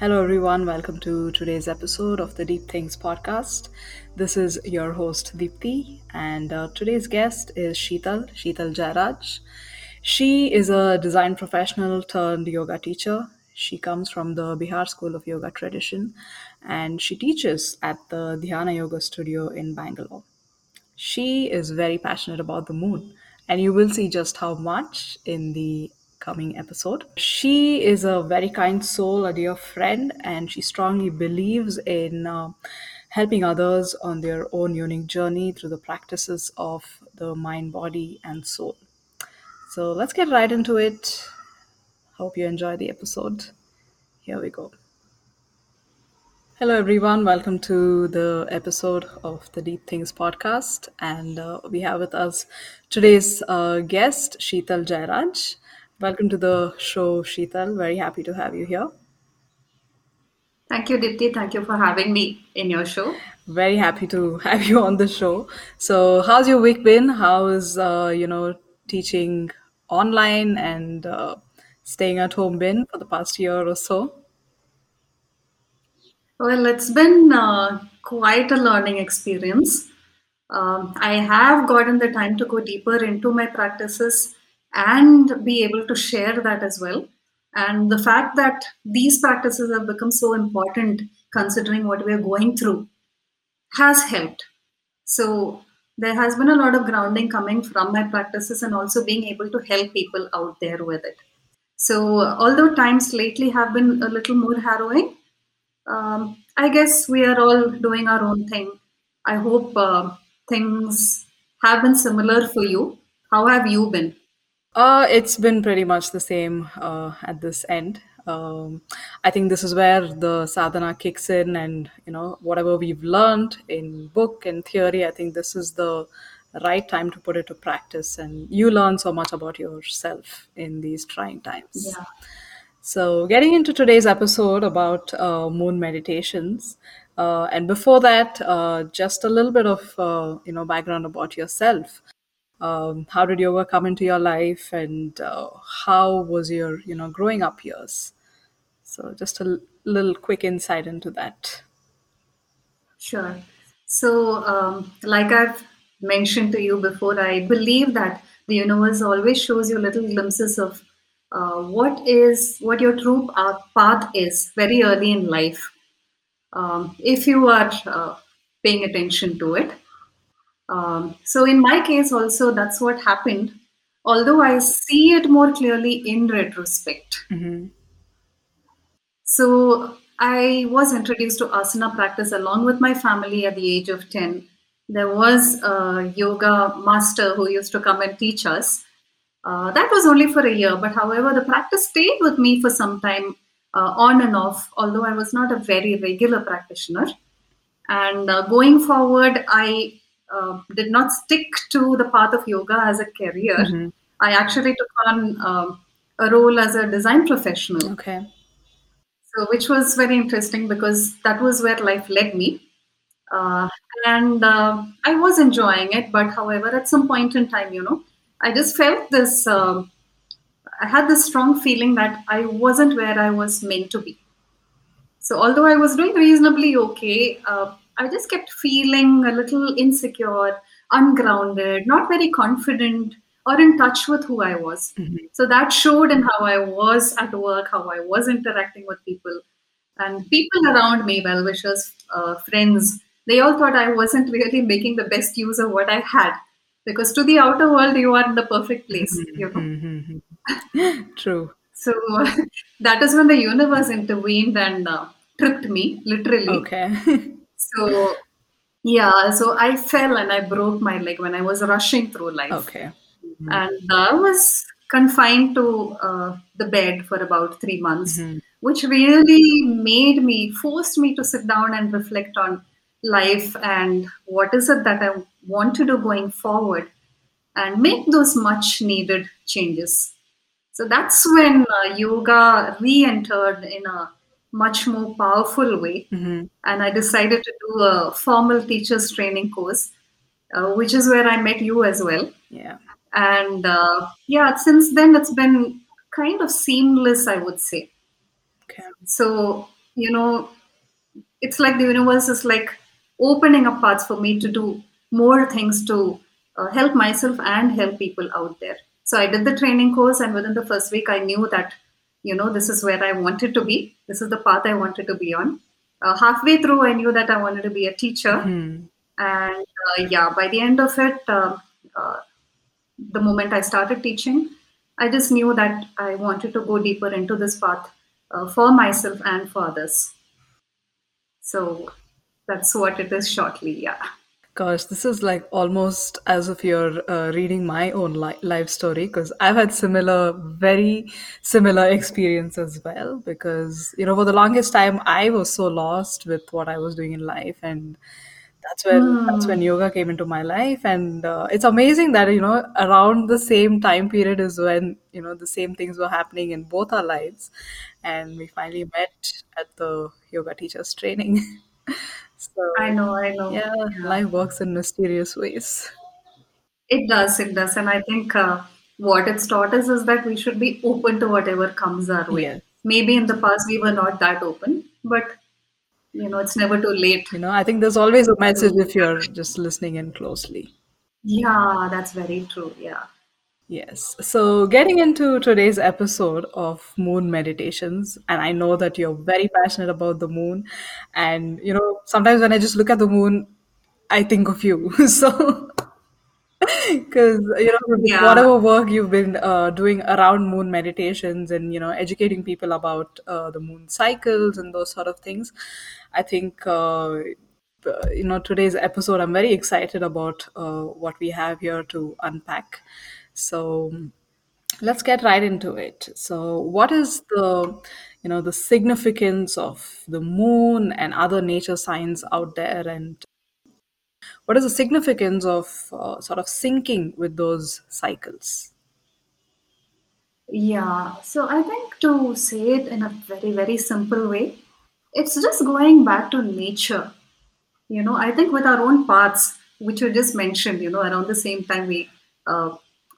Hello everyone, welcome to today's episode of the Deep Things podcast. This is your host Deepti, and today's guest is Sheetal Jayaraj. She is a design professional turned yoga teacher. She comes from the Bihar School of Yoga tradition, and she teaches at the Dhyana Yoga Studio in Bangalore. She is very passionate about the moon, and you will see just how much in the coming episode. She is a very kind soul, a dear friend, and she strongly believes in helping others on their own unique journey through the practices of the mind, body, and soul. So let's get right into it. Hope you enjoy the episode. Here we go. Hello everyone, welcome to the episode of the Deep Things podcast, and we have with us today's guest, Sheetal Jayaraj. Welcome to the show, Sheetal. Very happy to have you here. Thank you, Deepti. Thank you for having me in your show. Very happy to have you on the show. So how's your week been? How is, teaching online and staying at home been for the past year or so? Well, it's been quite a learning experience. I have gotten the time to go deeper into my practices and be able to share that as well. And the fact that these practices have become so important considering what we're going through has helped. So there has been a lot of grounding coming from my practices and also being able to help people out there with it. So although times lately have been a little more harrowing, I guess we are all doing our own thing. I hope things have been similar for you. How have you been? It's been pretty much the same at this end. I think this is where the sadhana kicks in, and whatever we've learned in book and theory, I think this is the right time to put it to practice, and you learn so much about yourself in these trying times. Yeah. So getting into today's episode about moon meditations, and before that, just a little bit of background about yourself. How did yoga come into your life, and how was your, growing up years? So just a little quick insight into that. Sure. So like I've mentioned to you before, I believe that the universe always shows you little glimpses of what your true path is very early in life, if you are paying attention to it. So in my case also, that's what happened, although I see it more clearly in retrospect. Mm-hmm. So I was introduced to asana practice along with my family at the age of 10. There was a yoga master who used to come and teach us. That was only for a year, but however, the practice stayed with me for some time on and off, although I was not a very regular practitioner. And going forward, I did not stick to the path of yoga as a career. Mm-hmm. I actually took on a role as a design professional. Okay. So, which was very interesting because that was where life led me. And I was enjoying it, but however, at some point in time, I just felt this, I had this strong feeling that I wasn't where I was meant to be. So, although I was doing reasonably okay, I just kept feeling a little insecure, ungrounded, not very confident or in touch with who I was. Mm-hmm. So that showed in how I was at work, how I was interacting with people. And people around me, well-wishers, friends, they all thought I wasn't really making the best use of what I had. Because to the outer world, you are in the perfect place, Mm-hmm. True. So that is when the universe intervened and tripped me, literally. Okay. So, so I fell and I broke my leg when I was rushing through life. Okay. Mm-hmm. And I was confined to the bed for about 3 months, mm-hmm. which really forced me to sit down and reflect on life and what is it that I want to do going forward and make those much needed changes. So that's when yoga re-entered in a much more powerful way. Mm-hmm. And I decided to do a formal teacher's training course, which is where I met you as well. Yeah. And since then it's been kind of seamless, I would say. Okay. So you know, it's like the universe is like opening up paths for me to do more things to help myself and help people out there. So I did the training course, and within the first week, I knew that, you know, this is where I wanted to be. This is the path I wanted to be on. Halfway through, I knew that I wanted to be a teacher. Mm. And yeah, by the end of it, the moment I started teaching, I just knew that I wanted to go deeper into this path for myself and for others. So that's what it is shortly, yeah. Gosh, this is like almost as if you're reading my own life story, because I've had similar, very similar experience as well, because, you know, for the longest time, I was so lost with what I was doing in life. And that's when yoga came into my life. And it's amazing that, you know, around the same time period is when, you know, the same things were happening in both our lives. And we finally met at the yoga teacher's training. So, I know. Yeah, life works in mysterious ways. It does. And I think what it's taught us is that we should be open to whatever comes our way. Yeah. Maybe in the past we were not that open, but, you know, it's never too late. You know, I think there's always a message if you're just listening in closely. Yeah, that's very true. Yeah. Yes. So getting into today's episode of Moon Meditations, and I know that you're very passionate about the moon, and, you know, sometimes when I just look at the moon, I think of you. So, because, you know, yeah, whatever work you've been doing around moon meditations and, you know, educating people about the moon cycles and those sort of things, I think, you know, today's episode, I'm very excited about what we have here to unpack. So let's get right into it. So what is the, you know, the significance of the moon and other nature signs out there? And what is the significance of sort of syncing with those cycles? Yeah, so I think to say it in a very, very simple way, it's just going back to nature. You know, I think with our own paths, which you just mentioned, you know, around the same time we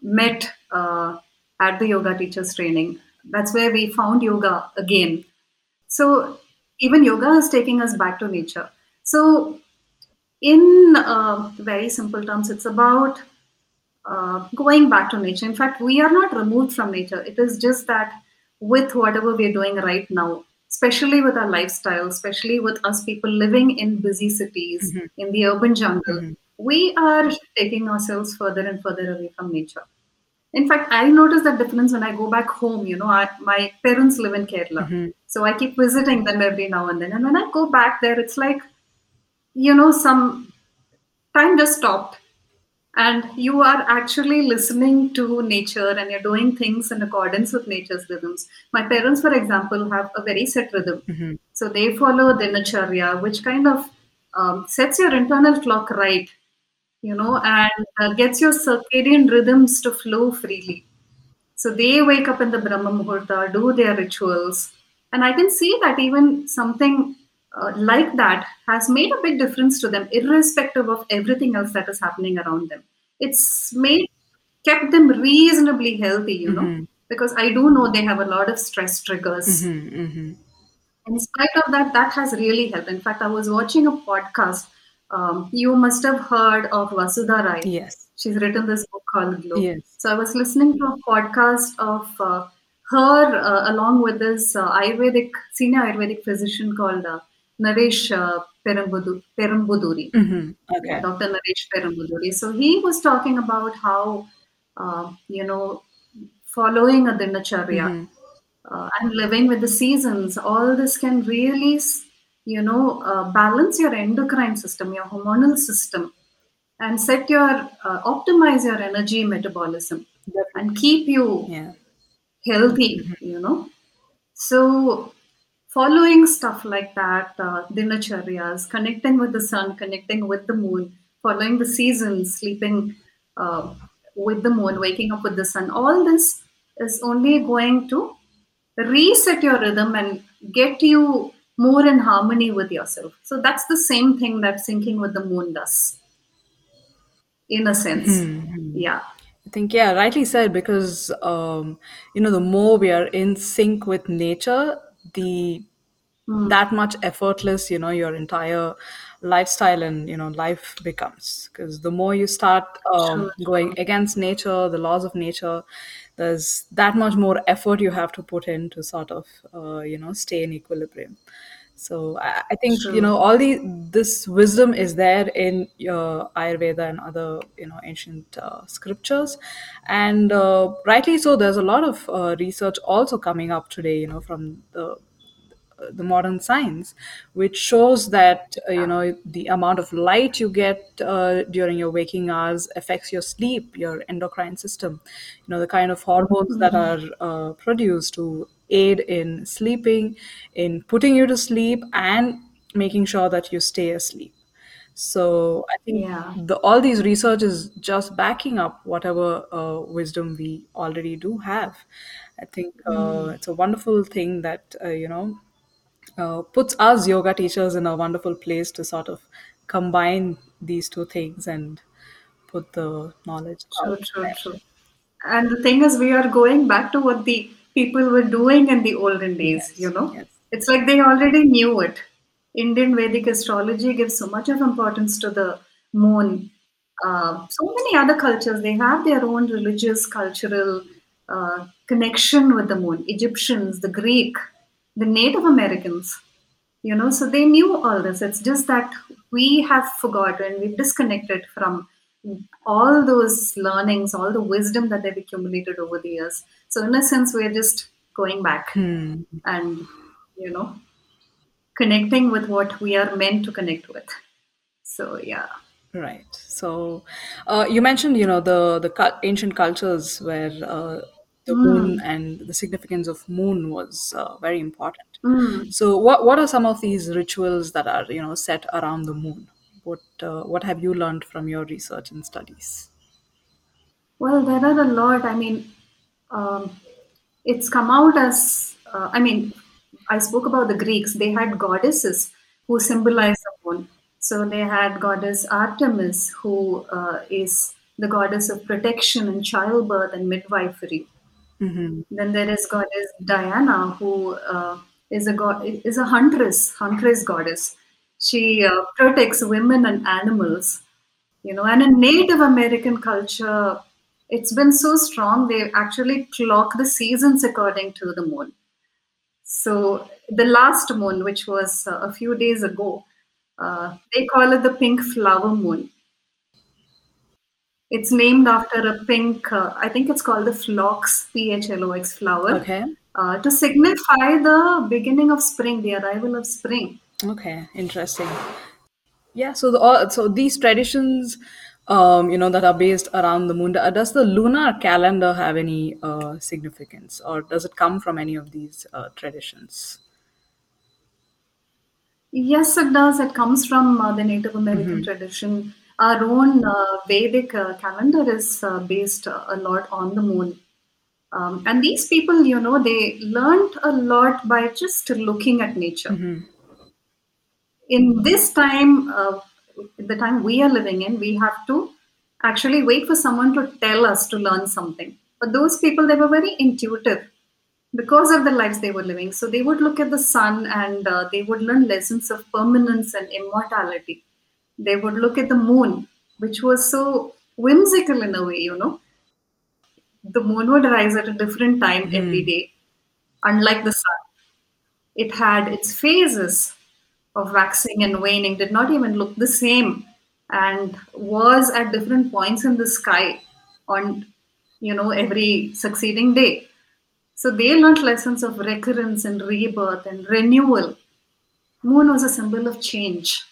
met at the yoga teachers training. That's where we found yoga again. So even yoga is taking us back to nature. So in very simple terms, it's about going back to nature. In fact, we are not removed from nature. It is just that with whatever we're doing right now, especially with our lifestyle, especially with us people living in busy cities, mm-hmm. in the urban jungle, mm-hmm. we are taking ourselves further and further away from nature. In fact, I notice that difference when I go back home. You know, my parents live in Kerala. Mm-hmm. So I keep visiting them every now and then. And when I go back there, it's like, you know, some time just stopped. And you are actually listening to nature and you're doing things in accordance with nature's rhythms. My parents, for example, have a very set rhythm. Mm-hmm. So they follow Dinacharya, which kind of sets your internal clock right. You know, and gets your circadian rhythms to flow freely. So they wake up in the Brahma Muhurta, do their rituals. And I can see that even something like that has made a big difference to them, irrespective of everything else that is happening around them. It's kept them reasonably healthy, you know, mm-hmm. because I do know they have a lot of stress triggers. Mm-hmm, mm-hmm. In spite of that, that has really helped. In fact, I was watching a podcast. You must have heard of Vasudha Rai. Yes. She's written this book called Glow. Yes. So I was listening to a podcast of her along with this senior Ayurvedic physician called Naresh Perambuduri. Mm-hmm. Okay. Dr. Naresh Perambuduri. So he was talking about how, you know, following a Dinacharya mm-hmm. And living with the seasons, all this can really, you know, balance your endocrine system, your hormonal system, and set your, optimize your energy metabolism and keep you healthy, mm-hmm. you know. So following stuff like that, Dinacharyas, connecting with the sun, connecting with the moon, following the seasons, sleeping with the moon, waking up with the sun, all this is only going to reset your rhythm and get you more in harmony with yourself. So that's the same thing that syncing with the moon does, in a sense. Mm-hmm. Yeah. I think, yeah, rightly said, because, you know, the more we are in sync with nature, the that much effortless, you know, your entire lifestyle and, you know, life becomes. Because the more you start going against nature, the laws of nature, there's that much more effort you have to put in to sort of, you know, stay in equilibrium. So I think, you know, all this wisdom is there in Ayurveda and other, you know, ancient scriptures. And rightly so, there's a lot of research also coming up today, you know, from the modern science, which shows that, you know, the amount of light you get during your waking hours affects your sleep, your endocrine system, you know, the kind of hormones that are produced to aid in sleeping, in putting you to sleep and making sure that you stay asleep. So I think all these research is just backing up whatever wisdom we already do have. I think it's a wonderful thing that, you know, puts us yoga teachers in a wonderful place to sort of combine these two things and put the knowledge out. True. And the thing is, we are going back to what the people were doing in the olden days, you know. Yes. It's like they already knew it. Indian Vedic astrology gives so much of importance to the moon. So many other cultures, they have their own religious, cultural connection with the moon. Egyptians, the Greek, the Native Americans, you know, so they knew all this. It's just that we have forgotten, we've disconnected from all those learnings, all the wisdom that they've accumulated over the years. So in a sense, we're just going back and, you know, connecting with what we are meant to connect with. So, yeah. Right. So you mentioned, you know, the ancient cultures where the moon and the significance of moon was very important. So what are some of these rituals that are, you know, set around the moon? What have you learned from your research and studies? Well, there are a lot. I mean, it's come out as, I mean, I spoke about the Greeks. They had goddesses who symbolized the moon. So they had goddess Artemis, who is the goddess of protection and childbirth and midwifery. Mm-hmm. Then there is goddess Diana, who is a huntress goddess. She protects women and animals, you know. And in Native American culture, it's been so strong, they actually clock the seasons according to the moon. So the last moon, which was a few days ago, they call it the pink flower moon. It's named after a pink, I think it's called the phlox, phlox flower, to signify the beginning of spring, the arrival of spring. Okay, interesting. Yeah, so these traditions, you know, that are based around the moon, does the lunar calendar have any significance, or does it come from any of these traditions? Yes, it does. It comes from the Native American tradition. Our own Vedic calendar is based a lot on the moon. And these people, you know, they learned a lot by just looking at nature. In this time, the time we are living in, we have to actually wait for someone to tell us to learn something. But those people, they were very intuitive because of the lives they were living. So they would look at the sun and they would learn lessons of permanence and immortality. They would look at the moon, which was so whimsical in a way, you know. The moon would rise at a different time every day, unlike the sun. It had its phases of waxing and waning, did not even look the same, and was at different points in the sky on, you know, every succeeding day. So they learned lessons of recurrence and rebirth and renewal. Moon was a symbol of change.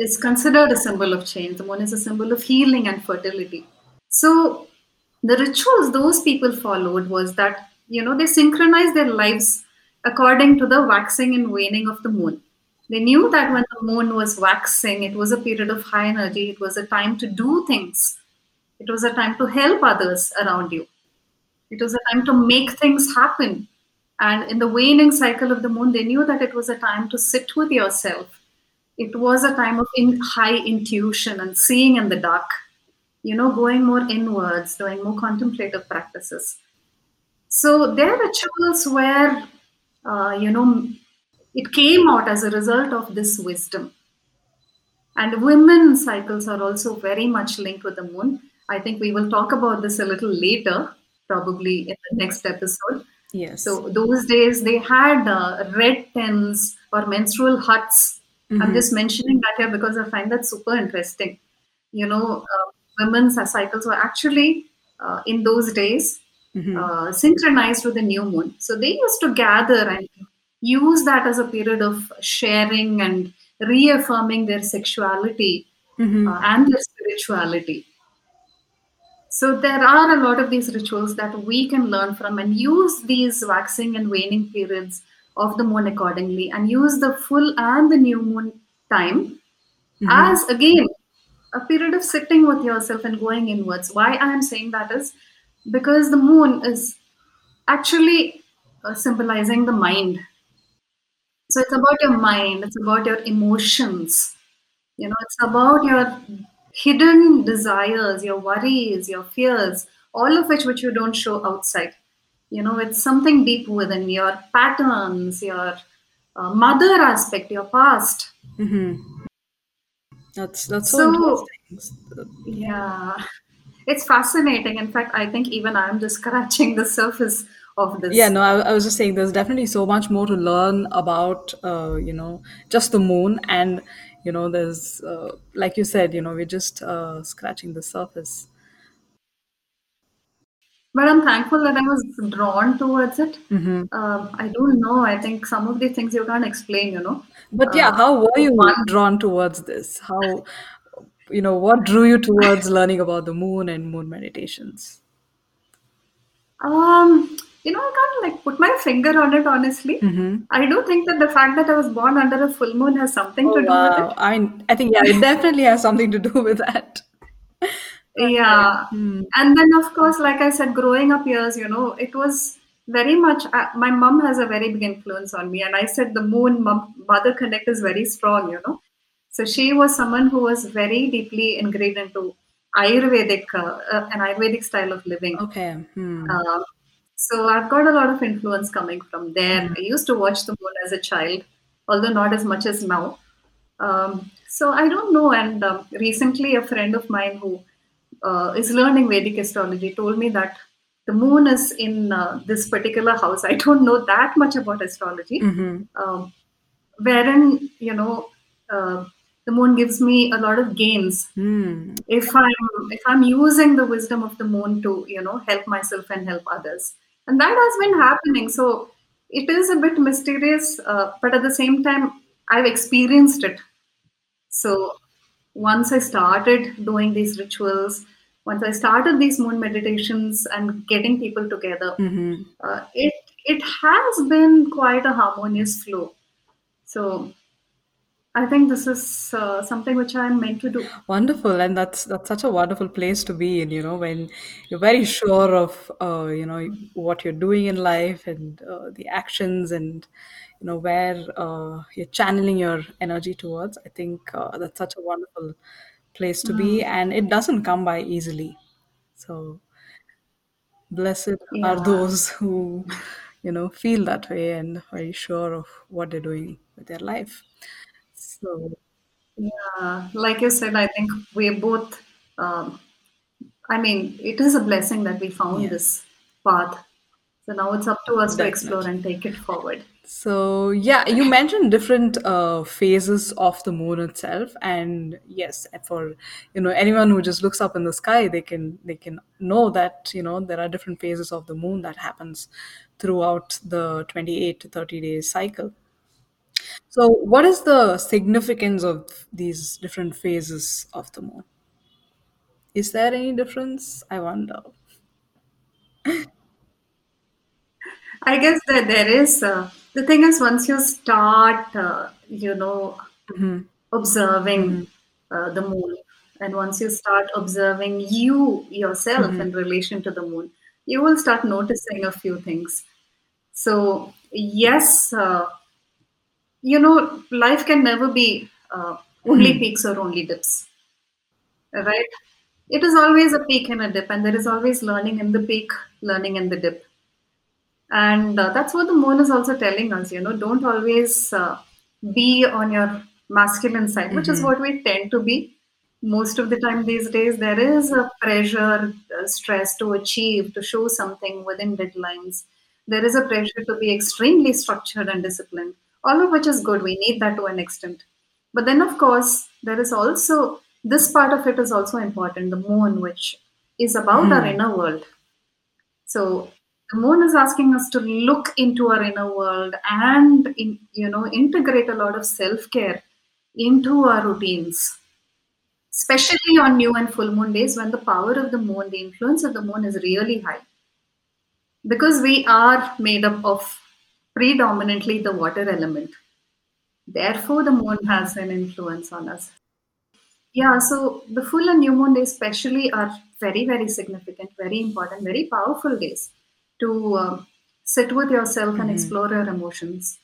It's considered a symbol of change. The moon is a symbol of healing and fertility. So the rituals those people followed was that, you know, they synchronized their lives according to the waxing and waning of the moon. They knew that when the moon was waxing, it was a period of high energy. It was a time to do things. It was a time to help others around you. It was a time to make things happen. And in the waning cycle of the moon, they knew that it was a time to sit with yourself. It was a time of high intuition and seeing in the dark, you know, going more inwards, doing more contemplative practices. So their rituals were it came out as a result of this wisdom. And women's cycles are also very much linked with the moon. I think we will talk about this a little later, probably in the next episode. Yes. So those days they had red tents or menstrual huts. Mm-hmm. I'm just mentioning that here because I find that super interesting. Women's cycles were actually in those days synchronized with the new moon. So they used to gather and use that as a period of sharing and reaffirming their sexuality and their spirituality. So there are a lot of these rituals that we can learn from and use these waxing and waning periods of the moon accordingly, and use the full and the new moon time as, again, a period of sitting with yourself and going inwards. Why I am saying that is because the moon is actually symbolizing the mind. So it's about your mind, it's about your emotions, it's about your hidden desires, your worries, your fears, all of which you don't show outside. It's something deep within, your patterns, your mother aspect, your past. Mm-hmm. That's so interesting. Yeah, it's fascinating. In fact, I think even I'm just scratching the surface of this. Yeah, no, I was just saying there's definitely so much more to learn about, just the moon. And, there's, like you said, we're just scratching the surface. But I'm thankful that I was drawn towards it. Mm-hmm. I don't know. I think some of the things you can't explain, But yeah, how were you drawn towards this? How, what drew you towards learning about the moon and moon meditations? I can't put my finger on it, honestly. Mm-hmm. I do think that the fact that I was born under a full moon has something to do with it. I think, yeah, it definitely has something to do with that. Yeah. And then, of course, like I said, growing up years, it was very much, my mom has a very big influence on me. And I said the moon mother connect is very strong, So she was someone who was very deeply ingrained into Ayurvedic, an Ayurvedic style of living. Okay. So I've got a lot of influence coming from there. I used to watch the moon as a child, although not as much as now. So I don't know. And recently a friend of mine who is learning Vedic astrology told me that the moon is in this particular house. I don't know that much about astrology, wherein the moon gives me a lot of gains if I'm using the wisdom of the moon to help myself and help others. And that has been happening. So it is a bit mysterious, but at the same time I've experienced it. So once I started doing these rituals, once I started these moon meditations and getting people together, it has been quite a harmonious flow. So I think this is something which I'm meant to do. Wonderful. And that's such a wonderful place to be in, when you're very sure of, what you're doing in life and the actions and, where you're channeling your energy towards. I think that's such a wonderful place to be, and it doesn't come by easily. So blessed are those who, feel that way and very sure of what they're doing with their life. So, yeah, like you said, I think we're both, it is a blessing that we found this path. So now it's up to us to explore and take it forward. So, yeah, you mentioned different phases of the moon itself. And yes, for, anyone who just looks up in the sky, they can know that, there are different phases of the moon that happens throughout the 28 to 30 day cycle. So what is the significance of these different phases of the moon? Is there any difference? I wonder. I guess that there is. The thing is, once you start, observing the moon, and once you start observing you yourself in relation to the moon, you will start noticing a few things. So, yes, life can never be only peaks or only dips, right? It is always a peak and a dip, and there is always learning in the peak, learning in the dip. And that's what the moon is also telling us, you know, don't always be on your masculine side, which is what we tend to be most of the time these days. There is a pressure, stress to achieve, to show something within deadlines. There is a pressure to be extremely structured and disciplined, all of which is good. We need that to an extent. But then, of course, there is also, this part of it is also important, the moon, which is about our inner world. So the moon is asking us to look into our inner world and, integrate a lot of self-care into our routines, especially on new and full moon days when the power of the moon, the influence of the moon is really high. Because we are made up of predominantly the water element. Therefore, the moon has an influence on us. Yeah, so the full and new moon days especially are very, very significant, very important, very powerful days to sit with yourself and explore your emotions.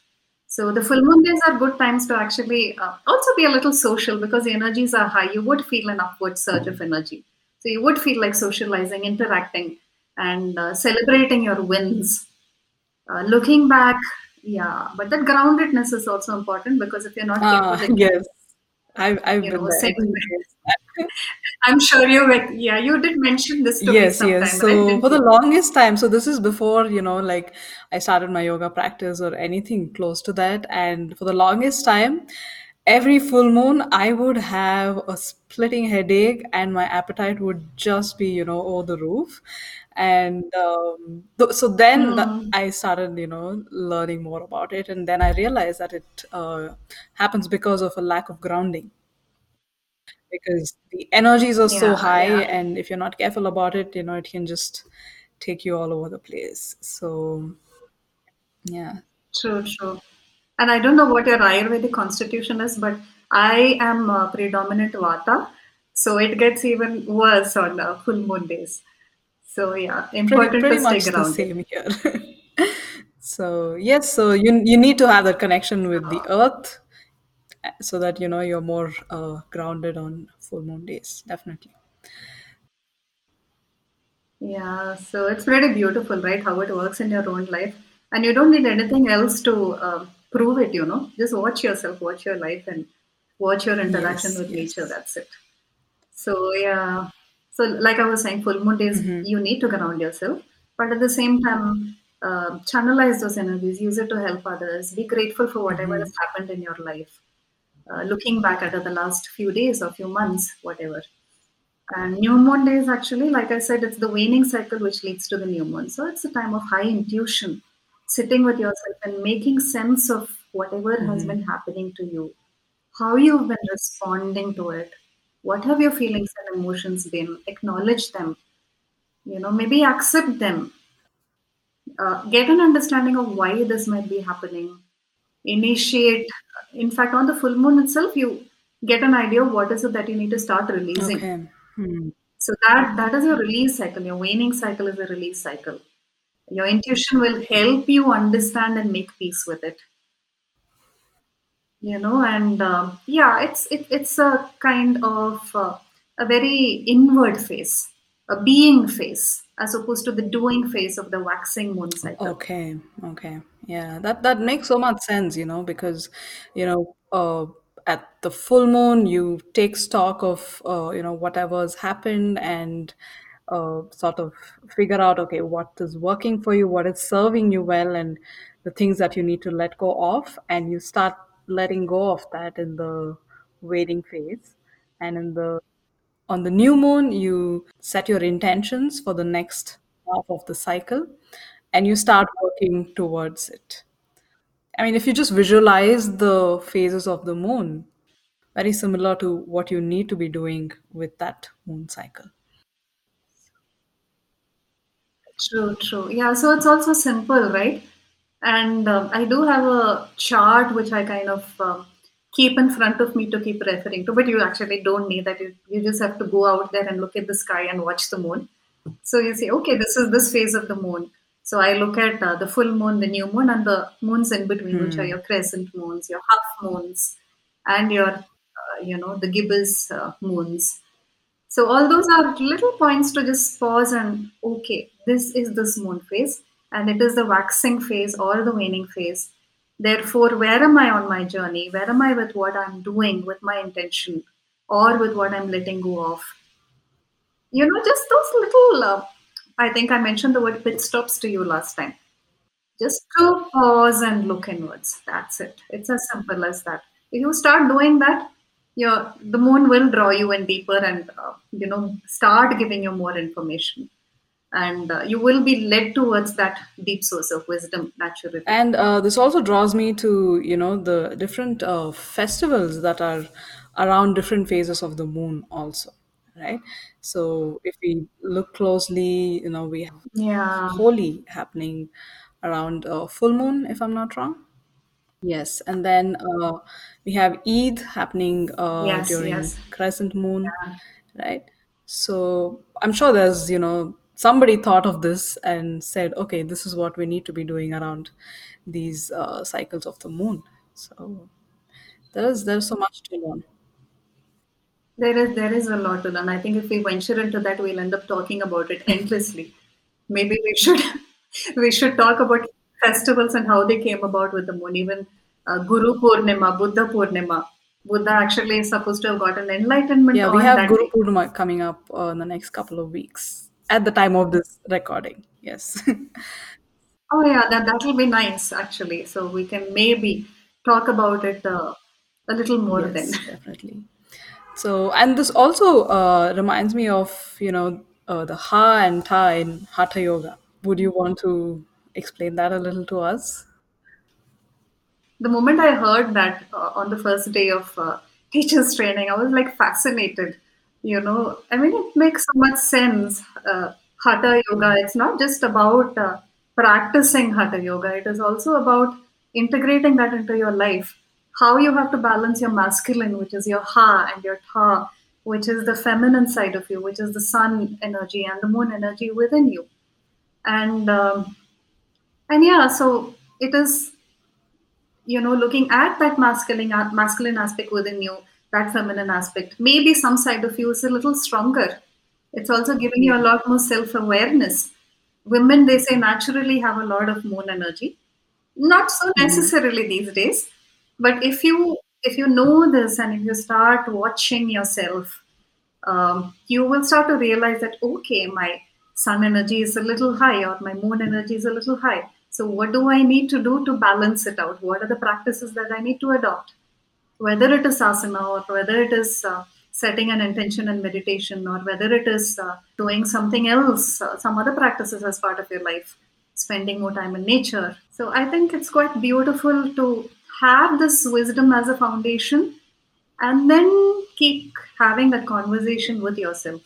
So the full moon days are good times to actually also be a little social because the energies are high. You would feel an upward surge of energy. So you would feel like socializing, interacting, and celebrating your wins. Looking back, yeah. But that groundedness is also important because if you're not careful, yes, I've been there. I'm sure you were, yeah, you did mention this to me sometime. Yes. So right? For the longest time, so this is before, like I started my yoga practice or anything close to that. And for the longest time, every full moon, I would have a splitting headache and my appetite would just be, over the roof. And I started, learning more about it. And then I realized that it happens because of a lack of grounding. Because the energies are so high and if you're not careful about it, it can just take you all over the place. So, yeah. True. And I don't know what your Ayurvedic constitution is, but I am predominant Vata. So it gets even worse on full moon days. So yeah, important to stay grounded. The same here. So yes, so you need to have that connection with the earth, so that you're more grounded on full moon days, definitely. Yeah, so it's pretty beautiful, right? How it works in your own life, and you don't need anything else to prove it. Just watch yourself, watch your life, and watch your interaction with nature. That's it. So yeah. So like I was saying, full moon days, you need to ground yourself. But at the same time, channelize those energies, use it to help others. Be grateful for whatever has happened in your life. Looking back at the last few days or few months, whatever. And new moon days, actually, like I said, it's the waning cycle which leads to the new moon. So it's a time of high intuition, sitting with yourself and making sense of whatever has been happening to you, how you've been responding to it. What have your feelings and emotions been? Acknowledge them, maybe accept them. Get an understanding of why this might be happening. Initiate. In fact, on the full moon itself, you get an idea of what is it that you need to start releasing. Okay. So that is your release cycle. Your waning cycle is a release cycle. Your intuition will help you understand and make peace with it. It's a kind of a very inward phase, a being phase, as opposed to the doing phase of the waxing moon cycle. Okay. Yeah, that makes so much sense, because, at the full moon, you take stock of, whatever's happened and sort of figure out, okay, what is working for you, what is serving you well, and the things that you need to let go of, and you start letting go of that in the waiting phase. And on the new moon, you set your intentions for the next half of the cycle and you start working towards it. I mean, if you just visualize the phases of the moon, very similar to what you need to be doing with that moon cycle. True. Yeah, so it's also simple, right? And I do have a chart which I kind of keep in front of me to keep referring to, but you actually don't need that. You just have to go out there and look at the sky and watch the moon. So you say, okay, this is this phase of the moon. So I look at the full moon, the new moon, and the moons in between, which are your crescent moons, your half moons, and your, the gibbous moons. So all those are little points to just pause and, okay, this is this moon phase. and it is the waxing phase or the waning phase. Therefore, where am I on my journey? Where am I with what I'm doing, with my intention, or with what I'm letting go of? You know, just those little, I think I mentioned the word pit stops to you last time. Just to pause and look inwards. That's it. It's as simple as that. If you start doing that, the moon will draw you in deeper and, start giving you more information. And you will be led towards that deep source of wisdom, naturally. And this also draws me to, the different festivals that are around different phases of the moon also, right? So if we look closely, we have Holi happening around full moon, if I'm not wrong. Yes. And then we have Eid happening during crescent moon, right? So I'm sure there's, somebody thought of this and said, okay, this is what we need to be doing around these cycles of the moon. So there's so much to learn. There is a lot to learn. I think if we venture into that, we'll end up talking about it endlessly. Maybe we should talk about festivals and how they came about with the moon. Even Guru Purnima, Buddha Purnima. Buddha actually is supposed to have gotten enlightenment. Yeah, we have Guru Purnima coming up in the next couple of weeks. At the time of this recording, yes. Oh yeah, that will be nice actually. So we can maybe talk about it a little more then. Definitely. So, and this also reminds me of, the Ha and Ta in Hatha Yoga. Would you want to explain that a little to us? The moment I heard that on the first day of teachers training, I was like fascinated. It makes so much sense. Hatha Yoga, it's not just about practicing Hatha Yoga. It is also about integrating that into your life. How you have to balance your masculine, which is your Ha, and your Ta, which is the feminine side of you, which is the sun energy and the moon energy within you. So it is, looking at that masculine aspect within you, that feminine aspect. Maybe some side of you is a little stronger. It's also giving you a lot more self-awareness. Women, they say, naturally have a lot of moon energy. Not so necessarily these days. But if you know this and if you start watching yourself, you will start to realize that, okay, my sun energy is a little high or my moon energy is a little high. So what do I need to do to balance it out? What are the practices that I need to adopt? Whether it is asana or whether it is setting an intention in meditation or whether it is doing something else, some other practices as part of your life, spending more time in nature. So I think it's quite beautiful to have this wisdom as a foundation and then keep having that conversation with yourself.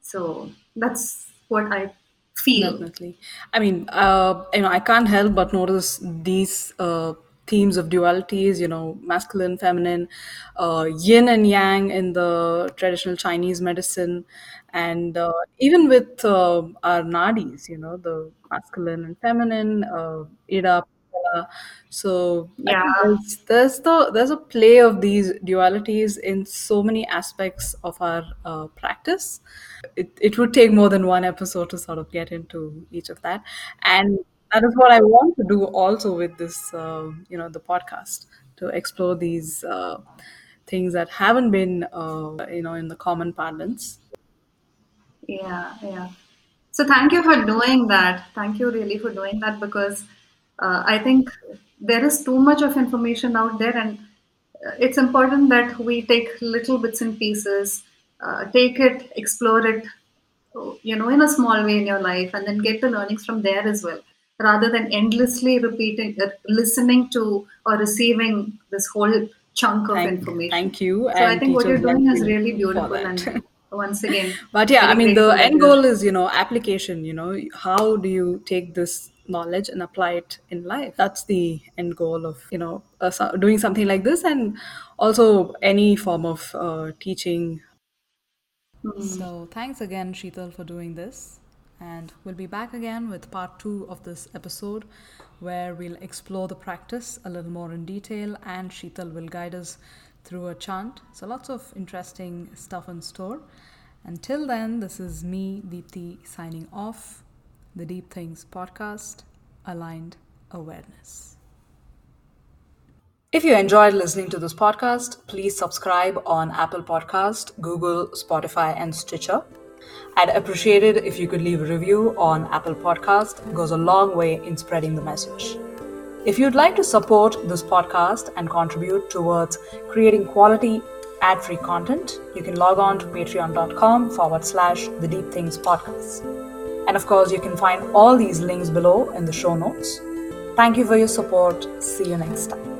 So that's what I feel. Definitely. I mean, I can't help but notice these themes of dualities, masculine, feminine, yin and yang in the traditional Chinese medicine, and even with our nadis, the masculine and feminine, ida, Pingala. So there's a play of these dualities in so many aspects of our practice. It would take more than one episode to sort of get into each of that, and that is what I want to do also with this, the podcast, to explore these things that haven't been, in the common parlance. Yeah. So thank you for doing that. Thank you really for doing that, because I think there is too much of information out there, and it's important that we take little bits and pieces, take it, explore it, in a small way in your life, and then get the learnings from there as well, rather than endlessly repeating, listening to or receiving this whole chunk of information. Thank you. So I think what you're doing is really beautiful. And once again. But yeah, I mean, the end goal is, application, how do you take this knowledge and apply it in life? That's the end goal of, doing something like this, and also any form of teaching. Mm-hmm. So thanks again, Sheetal, for doing this. And we'll be back again with part 2 of this episode, where we'll explore the practice a little more in detail, and Sheetal will guide us through a chant. So lots of interesting stuff in store. Until then, this is me, Deepti, signing off. The Deep Things Podcast, Aligned Awareness. If you enjoyed listening to this podcast, please subscribe on Apple Podcast, Google, Spotify, and Stitcher. I'd appreciate it if you could leave a review on Apple Podcast. It goes a long way in spreading the message. If you'd like to support this podcast and contribute towards creating quality, ad-free content, you can log on to patreon.com/The Deep Things Podcast. And of course, you can find all these links below in the show notes. Thank you for your support. See you next time.